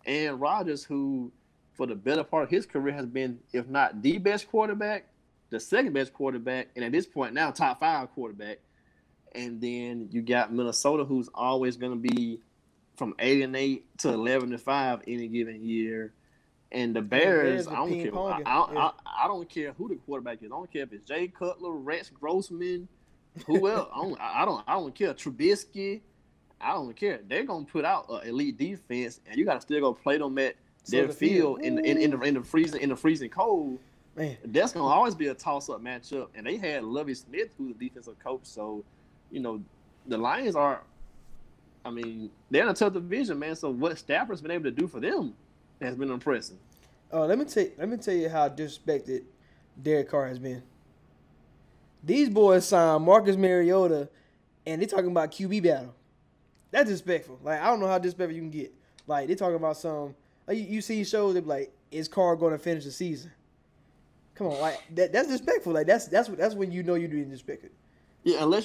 Aaron Rodgers, who for the better part of his career has been, if not the best quarterback, the second best quarterback, and at this point now top 5 quarterback. And then you got Minnesota, who's always going to be from 8-8 to 11-5 any given year. And the Bears, I don't care who the quarterback is. I don't care if it's Jay Cutler, Rex Grossman, who else. I don't care. Trubisky, I don't care. They're gonna put out an elite defense, and you gotta still go play them at their field in the freezing cold. Man, that's gonna always be a toss-up matchup. And they had Lovie Smith, who's the defensive coach. So, the Lions are. They're in a tough division, man. So what Stafford's been able to do for them has been impressive. Let me tell you how disrespected Derek Carr has been. These boys signed Marcus Mariota, and they're talking about QB battle. That's disrespectful. I don't know how disrespectful you can get. They're talking about some. You see shows, they be like, is Carr going to finish the season? Come on, that's disrespectful. That's when you know you're being disrespected. Yeah, unless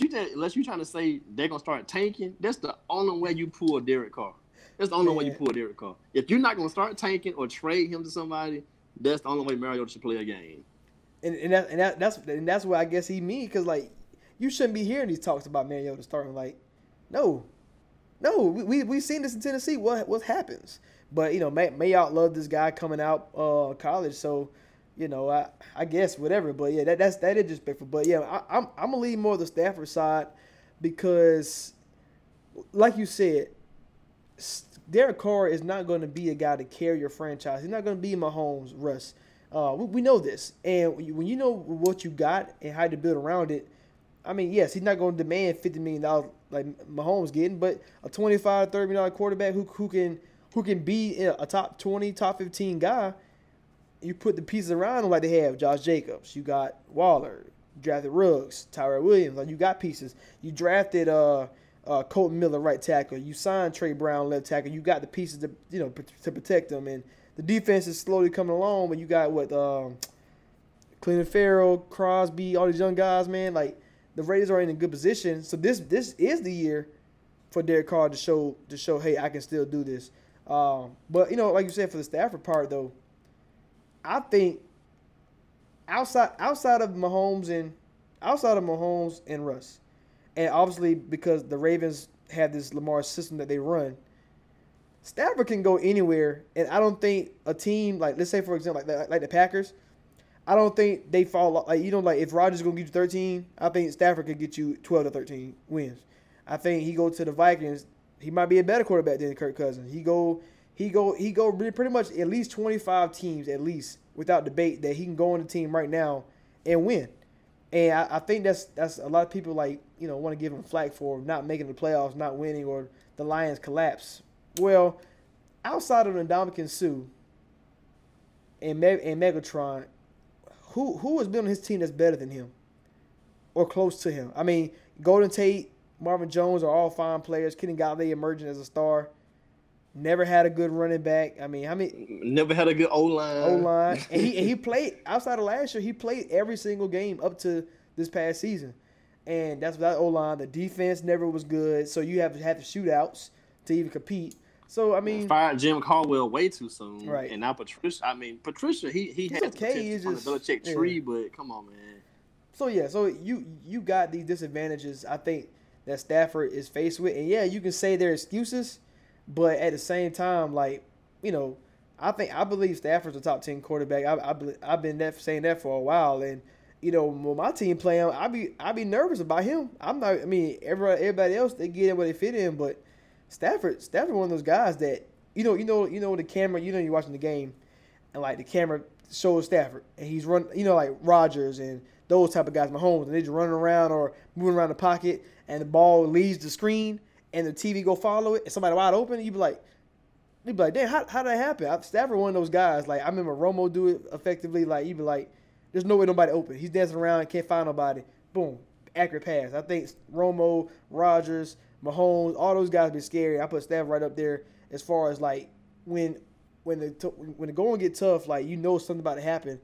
you're trying to say they're gonna start tanking, that's the only way you pull Derek Carr. That's the only way you pull Derek Carr. If you're not gonna start tanking or trade him to somebody, that's the only way Mariota should play a game. And that's what I guess he means, because you shouldn't be hearing these talks about Mariota starting. No, we've seen this in Tennessee. What happens? But Mayock loved this guy coming out college, so. I guess whatever, but yeah, that is disrespectful. But yeah, I'm gonna leave more of the Stafford side because, like you said, Derek Carr is not going to be a guy to carry your franchise. He's not going to be Mahomes, Russ. We know this, and when you know what you got and how to build around it, yes, he's not going to demand $50 million like Mahomes getting, but a $25-30 million quarterback who can be a top 20, top 15 guy. You put the pieces around them like they have Josh Jacobs. You got Waller, drafted Ruggs, Tyrell Williams. You got pieces. You drafted Colton Miller, right tackle. You signed Trey Brown, left tackle. You got the pieces to to protect them. And the defense is slowly coming along. But you got Clelin Ferrell, Crosby, all these young guys, man. The Raiders are in a good position. So this is the year for Derek Carr to show, hey, I can still do this. But like you said, for the Stafford part though. I think outside of Mahomes and Russ, and obviously because the Ravens have this Lamar system that they run, Stafford can go anywhere, and I don't think a team let's say for example like the Packers, I don't think they fall if Rodgers is gonna get you 13, I think Stafford could get you 12 to 13 wins. I think he go to the Vikings, he might be a better quarterback than Kirk Cousins. He go pretty much at least 25 teams, at least, without debate, that he can go on the team right now and win. And I think that's a lot of people want to give him flack for not making the playoffs, not winning, or the Lions collapse. Well, outside of Ndamukong Suh and Megatron, who has been on his team that's better than him or close to him? Golden Tate, Marvin Jones are all fine players. Kenny Golladay emerging as a star. Never had a good running back. Never had a good O-line. And he played, outside of last year, he played every single game up to this past season. And that's without O-line. The defense never was good, so you have to have shootouts to even compete. So, Fired Jim Caldwell way too soon. Right. And now Patricia, Patricia, he had potential on the Belichick tree, but come on, man. So, yeah, you got these disadvantages, I think, that Stafford is faced with. And, yeah, you can say they're excuses. But at the same time, I believe Stafford's a top 10 quarterback. I've been saying that for a while, and you know, when my team play him, I be nervous about him. Everybody else, they get in where they fit in, but Stafford one of those guys that the camera, you're watching the game, and like the camera shows Stafford, and he's run, like Rodgers and those type of guys, Mahomes, and they just running around or moving around the pocket, and the ball leaves the screen, and the TV go follow it, and somebody wide open, you'd be like, damn, how did that happen? Stafford one of those guys. Like, I remember Romo do it effectively. Like, you'd be like, there's no way nobody open. He's dancing around and can't find nobody. Boom, accurate pass. I think Romo, Rodgers, Mahomes, all those guys be scary. I put Stafford right up there as far as like when the going get tough, like something about to happen.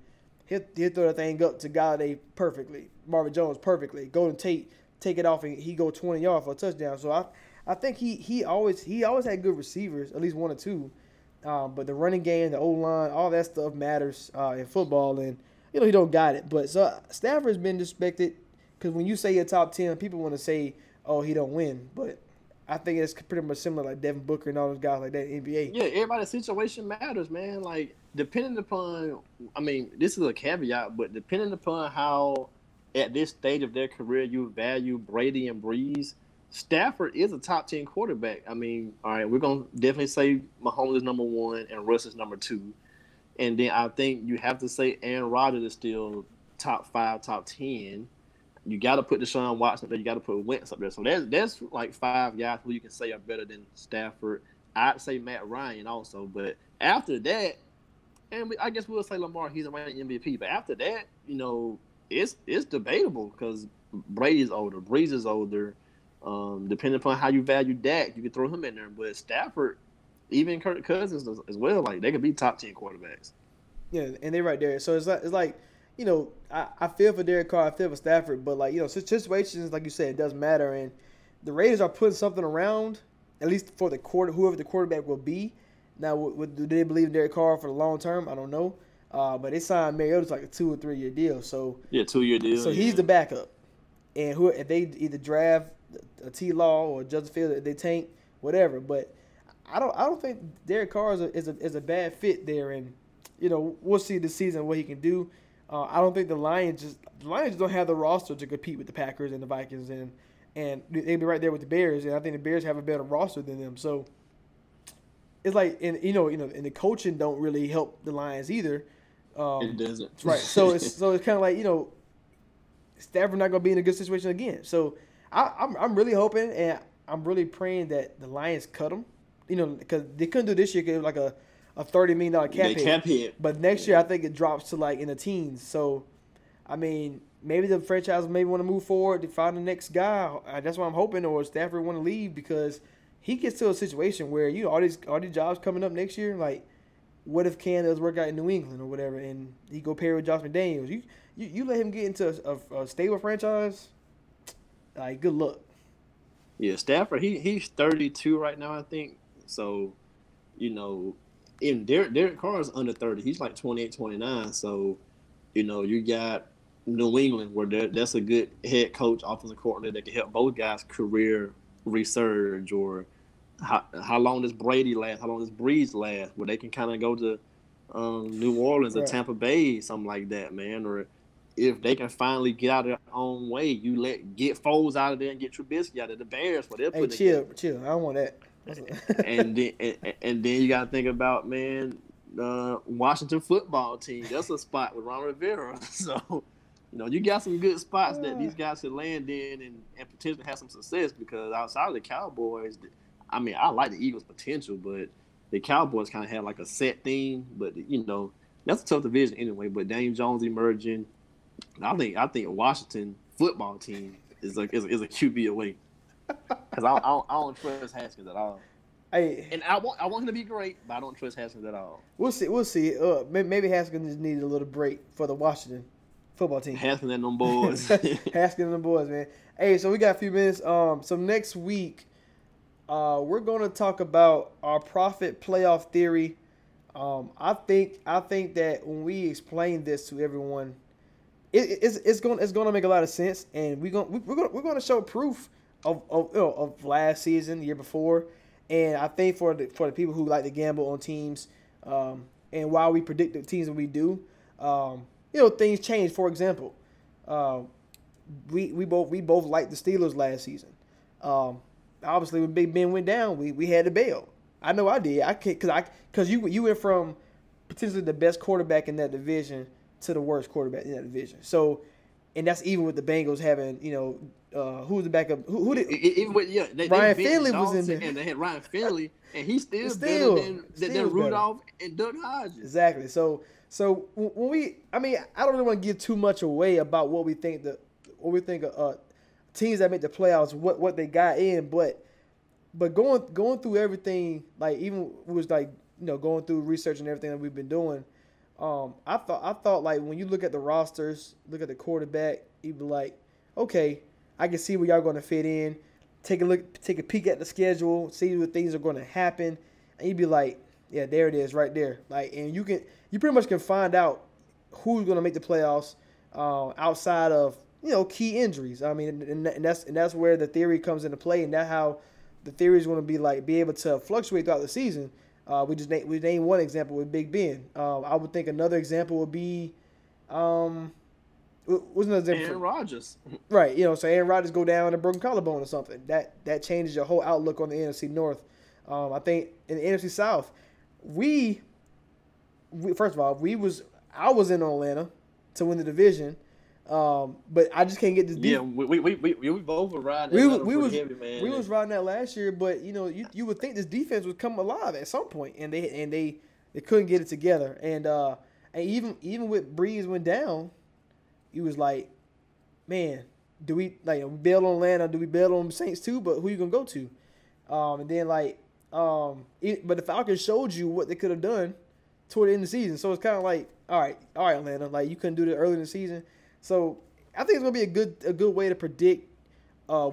He'll throw that thing up to Galladay perfectly, Marvin Jones perfectly, Golden Tate take it off and he go 20 yards for a touchdown. So I think he always had good receivers, at least one or two. But the running game, the O-line, all that stuff matters in football, and he don't got it. But so Stafford's been disrespected because when you say you're top 10, people want to say, oh, he don't win. But I think it's pretty much similar like Devin Booker and all those guys like that in the NBA. Yeah, everybody's situation matters, man. Like, depending upon – I mean, this is a caveat, but depending upon how at this stage of their career you value Brady and Breeze, Stafford is a top 10 quarterback. I mean, all right, we're going to definitely say Mahomes is number one and Russ is number two. And then I think you have to say Aaron Rodgers is still top 5, top 10. You got to put Deshaun Watson up there. You got to put Wentz up there. So that's like five guys who you can say are better than Stafford. I'd say Matt Ryan also. But after that, and I guess we'll say Lamar, he's a reigning MVP. But after that, it's debatable because Brady's older, Breeze is older. Depending upon how you value Dak, you can throw him in there. But Stafford, even Kirk Cousins as well, like they could be top 10 quarterbacks. Yeah, and they're right there. So it's like. I feel for Derek Carr, I feel for Stafford, but, situations, like you said, it does matter. And the Raiders are putting something around, at least for the whoever the quarterback will be. Now, do they believe in Derek Carr for the long term? I don't know. But they signed Mariota's like a 2 or 3 year deal. So yeah, 2 year deal. So he's the backup. And if they either draft a T-Law or Justin Fields, they tank, whatever. But I don't think Derek Carr is a bad fit there. And, we'll see this season what he can do. I don't think the Lions don't have the roster to compete with the Packers and the Vikings, and they'd be right there with the Bears, and I think the Bears have a better roster than them. So it's like, and and the coaching don't really help the Lions either. It doesn't, right? So it's kind of like Stafford not going to be in a good situation again. So I'm really hoping and I'm really praying that the Lions cut him, because they couldn't do it this year because like a $30 million cap hit. But next year I think it drops to like in the teens. So, I mean, maybe the franchise may want to move forward to find the next guy. That's what I'm hoping, or Stafford want to leave because he gets to a situation where, all these jobs coming up next year, like what if Cam does work out in New England or whatever and he go pair with Josh McDaniels? You let him get into a stable franchise, like good luck. Yeah, Stafford, he's 32 right now, I think. So, and Derek Carr is under 30. He's like 28, 29. So, you got New England where that's a good head coach, offensive coordinator that can help both guys' career resurge, or how long does Brady last? How long does Breeze last? Where they can kind of go to New Orleans or Tampa Bay, something like that, man. Or if they can finally get out of their own way, you get Foles out of there and get Trubisky out of the Bears. Where they're putting chill. I don't want that. and then you gotta think about, man, Washington football team. That's a spot with Ron Rivera. So, you got some good spots that these guys should land in and potentially have some success, because outside of the Cowboys, I mean, I like the Eagles' potential, but the Cowboys kind of have like a set theme. But that's a tough division anyway. But Daniel Jones emerging, I think Washington football team is a QB away. Because I don't trust Haskins at all. Hey, and I want him to be great, but I don't trust Haskins at all. We'll see. Maybe Haskins just needed a little break for the Washington football team. Haskins and them boys. Haskins and them boys, man. Hey, so we got a few minutes. So next week, we're going to talk about our profit playoff theory. I think that when we explain this to everyone, it's going to make a lot of sense, and we're going to show proof of last season, the year before, and I think for the people who like to gamble on teams, And while we predict the teams that we do, things change. For example, we both liked the Steelers last season. Obviously, when Big Ben went down, we had to bail. I know I did. Because you went from potentially the best quarterback in that division to the worst quarterback in that division. So, and that's even with the Bengals having, who was the backup? Ryan Finley was in there. And they had Ryan Finley, and he's still better than Rudolph and Doug Hodges. Exactly. So when I don't really want to give too much away about what we think of teams that make the playoffs, what they got in, but going through everything, like even was like going through research and everything that we've been doing, I thought like when you look at the rosters, look at the quarterback, you'd be like, okay, I can see where y'all going to fit in. Take a peek at the schedule, see what things are going to happen, and you'd be like, yeah, there it is right there. Like, and you pretty much can find out who's going to make the playoffs outside of key injuries. I mean, and that's where the theory comes into play, and that's how the theory is going to be able to fluctuate throughout the season. We named one example with Big Ben. I would think another example would be, what's another example? Aaron Rodgers. Right. So Aaron Rodgers go down and broken collarbone or something. That changes your whole outlook on the NFC North. I think in the NFC South, we first of all I was in Atlanta to win the division. But I just can't get this deep. Yeah, we both were riding. We was riding that last year, but you would think this defense would come alive at some point, and they couldn't get it together. And even with Breeze went down, he was like, man, do we bail on Atlanta? Do we bail on the Saints too? But who you gonna go to? But the Falcons showed you what they could have done toward the end of the season. So it's kind of like, all right, Atlanta, like you couldn't do that early in the season. So I think it's gonna be a good way to predict.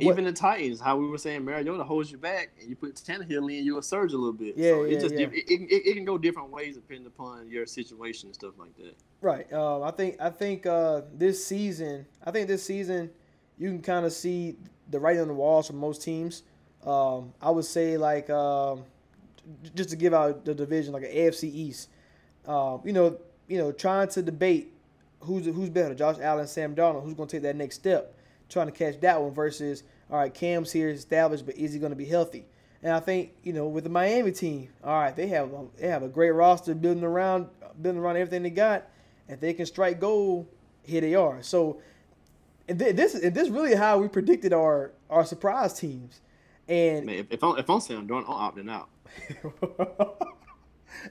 Even the Titans, how we were saying, Mariota holds you back, and you put Tannehill in, you'll surge a little bit. Yeah, so it can go different ways depending upon your situation and stuff like that. Right. I think this season you can kind of see the writing on the walls for most teams. I would say just to give out the division, like an AFC East. Trying to debate. Who's better, Josh Allen, Sam Darnold? Who's going to take that next step, trying to catch that one versus, all right, Cam's here established, but is he going to be healthy? And I think with the Miami team, all right, they have a great roster building around everything they got. If they can strike gold, here they are. So, and this really how we predicted our surprise teams. And man, if I'm Sam Darnold, I'm opting out.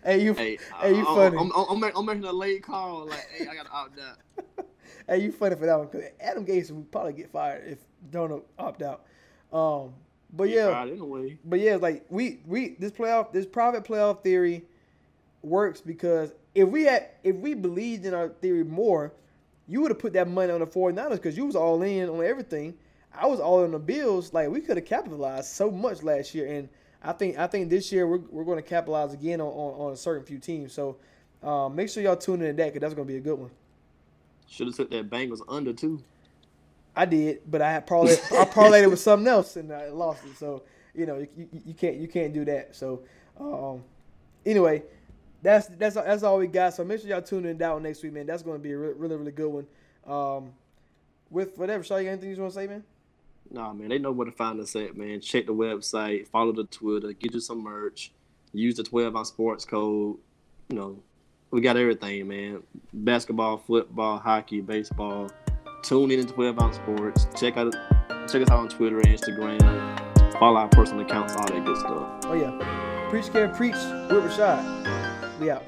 Hey, you funny. I'm making a late call. Like, hey, I got to opt out. Hey, you funny for that one. Because Adam Gase would probably get fired if Donald opt out. This private playoff theory works because if we believed in our theory more, you would have put that money on the 49ers because you was all in on everything. I was all in the Bills. Like, we could have capitalized so much last year, and I think this year we're going to capitalize again on a certain few teams. So make sure y'all tune in to that because that's going to be a good one. Should have took that Bengals under too. I did, but I parlayed it with something else and I lost it. So you can't do that. So anyway, that's all we got. So make sure y'all tune in to that one next week, man. That's going to be a really really good one. With whatever, Shaw, you got anything you want to say, man? Nah, man, they know where to find us at, man. Check the website, follow the Twitter, get you some merch, use the 12-ounce sports code. We got everything, man. Basketball, football, hockey, baseball. Tune in to 12-ounce sports. Check us out on Twitter and Instagram. Follow our personal accounts, all that good stuff. Oh, yeah. Preach, care, preach. We're Rashad. We out.